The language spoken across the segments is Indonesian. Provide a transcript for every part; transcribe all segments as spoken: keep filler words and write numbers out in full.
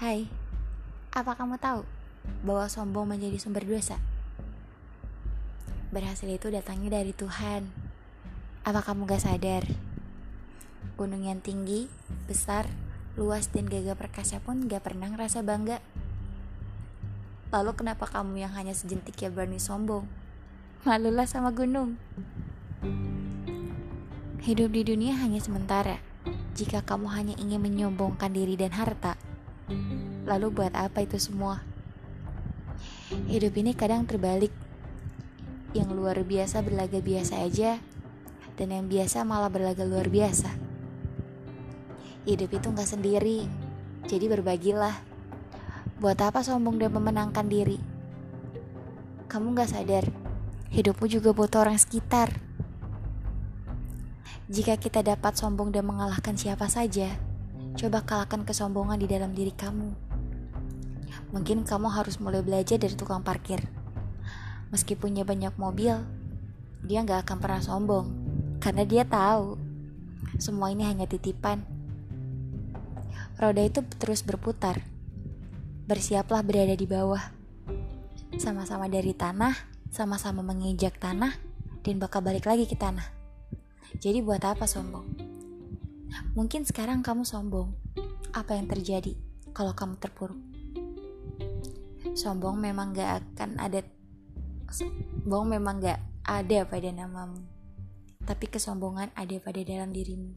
Hai, apa kamu tahu bahwa sombong menjadi sumber dosa? Berhasil itu datangnya dari Tuhan. Apa kamu gak sadar? Gunung yang tinggi, besar, luas dan gagah perkasa pun gak pernah ngerasa bangga. Lalu kenapa kamu yang hanya sejentik ya berani sombong? Malulah sama gunung. Hidup di dunia hanya sementara. Jika kamu hanya ingin menyombongkan diri dan harta, lalu buat apa itu semua? Hidup ini kadang terbalik. Yang luar biasa berlaga biasa aja, dan yang biasa malah berlaga luar biasa. Hidup itu gak sendiri, jadi berbagilah. Buat apa sombong dan memenangkan diri? Kamu gak sadar, hidupmu juga butuh orang sekitar. Jika kita dapat sombong dan mengalahkan siapa saja, coba kalahkan kesombongan di dalam diri kamu. Mungkin kamu harus mulai belajar dari tukang parkir. Meski punya banyak mobil, dia gak akan pernah sombong, karena dia tahu semua ini hanya titipan. Roda itu terus berputar. Bersiaplah berada di bawah. Sama-sama dari tanah, sama-sama mengejak tanah, dan bakal balik lagi ke tanah. Jadi buat apa sombong? Mungkin sekarang kamu sombong. Apa yang terjadi kalau kamu terpuruk? Sombong memang gak akan ada Sombong memang gak ada pada namamu, tapi kesombongan ada pada dalam dirimu.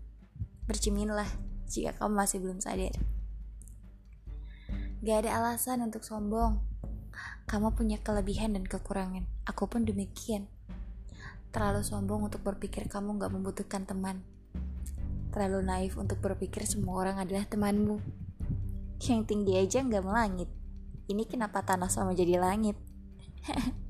Bercerminlah jika kamu masih belum sadar. Gak ada alasan untuk sombong. Kamu punya kelebihan dan kekurangan. Aku pun demikian. Terlalu sombong untuk berpikir kamu gak membutuhkan teman. Terlalu naif untuk berpikir semua orang adalah temanmu. Yang tinggi aja gak melangit. Ini kenapa tanah sama jadi langit?